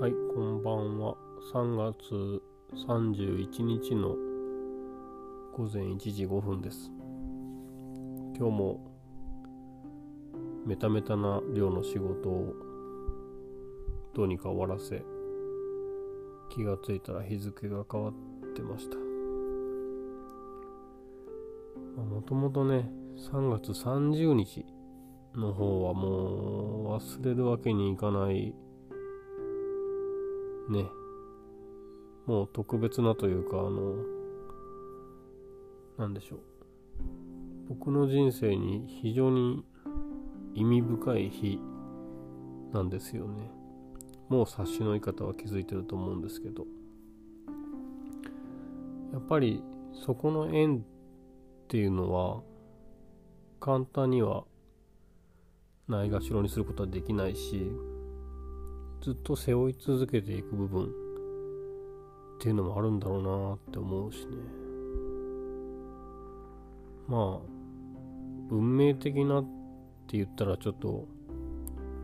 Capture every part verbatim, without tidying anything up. はい、こんばんは。さんがつさんじゅういちにちのごぜんいちじごふんです。今日もメタメタな量の仕事をどうにか終わらせ、気がついたら日付が変わってました。もともとね、さんがつさんじゅうにちの方はもう忘れるわけにいかないね、もう特別なというか、あのなんでしょう、僕の人生に非常に意味深い日なんですよね。もう察しのいい方は気づいてると思うんですけど、やっぱりそこの縁っていうのは簡単にはないがしろにすることはできないし、ずっと背負い続けていく部分っていうのもあるんだろうなって思うしね。まあ運命的なって言ったらちょっと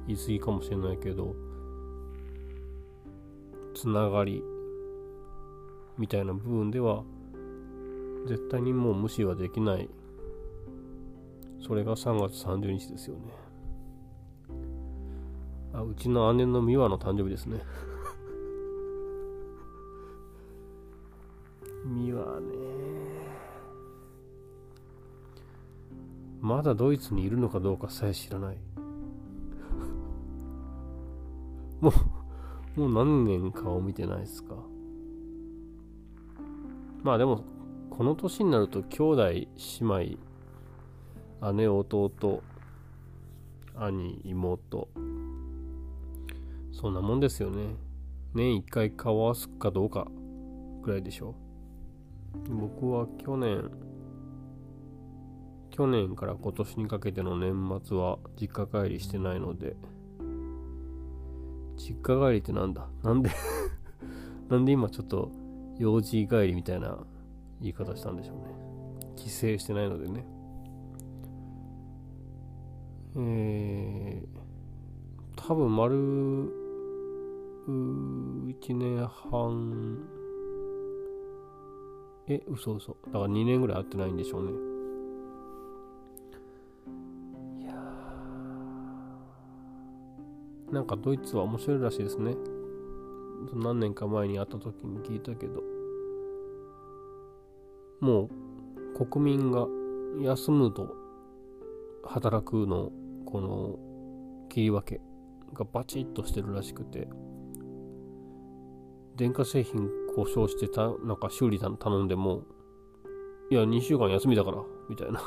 言い過ぎかもしれないけど、つながりみたいな部分では絶対にもう無視はできない。それがさんがつさんじゅうにちですよね。あ、うちの姉の美和の誕生日ですね。美和ね、まだドイツにいるのかどうかさえ知らない。もうもう何年顔見てないっすか。まあでもこの年になると兄弟姉妹、姉弟兄妹、そんなもんですよね。年一回顔合わすかどうかくらいでしょ。僕は去年、去年から今年にかけての年末は実家帰りしてないので、実家帰りってなんだ？なんで、なんで今ちょっと用事帰りみたいな言い方したんでしょうね。帰省してないのでね。えー、多分丸、いちねんはん、え、嘘嘘だからにねんぐらい会ってないんでしょうね。いやー、なんかドイツは面白いらしいですね。何年か前に会った時に聞いたけど、もう国民が休むと働くのこの切り分けがバチッとしてるらしくて、電化製品故障してた、なんか修理頼んでも、いやにしゅうかん休みだからみたいな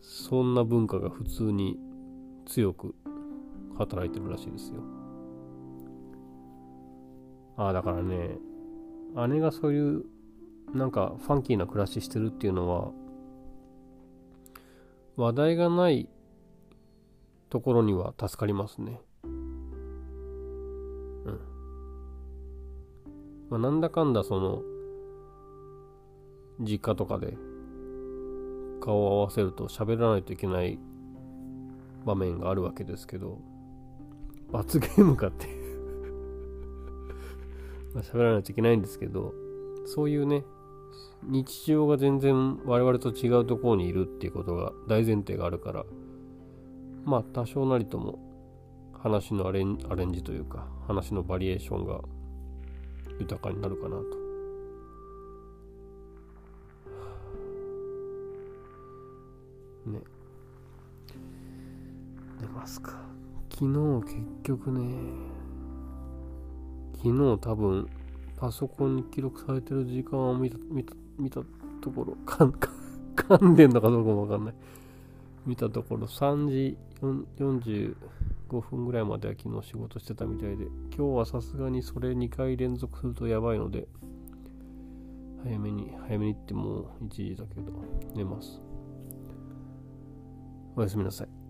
そんな文化が普通に強く働いてるらしいですよ。ああ、だからね、姉がそういうなんかファンキーな暮らししてるっていうのは、話題がないところには助かりますね。まあ、なんだかんだその実家とかで顔を合わせると喋らないといけない場面があるわけですけど、罰ゲームかってまあ喋らないといけないんですけど、そういうね、日常が全然我々と違うところにいるっていうことが大前提があるから、まあ多少なりとも話のアレン、アレンジというか話のバリエーションが豊かになるかなと。ね。出ますか。昨日結局ね、昨日多分パソコンに記録されてる時間を見た、見た、見たところ、かん、かんでんのかどうかもわかんない。見たところさんじよんじゅうごふんぐらいまでは昨日仕事してたみたいで、今日はさすがにそれにかいれんぞくするとやばいので、早めに早めにってもういちじだけど寝ます。おやすみなさい。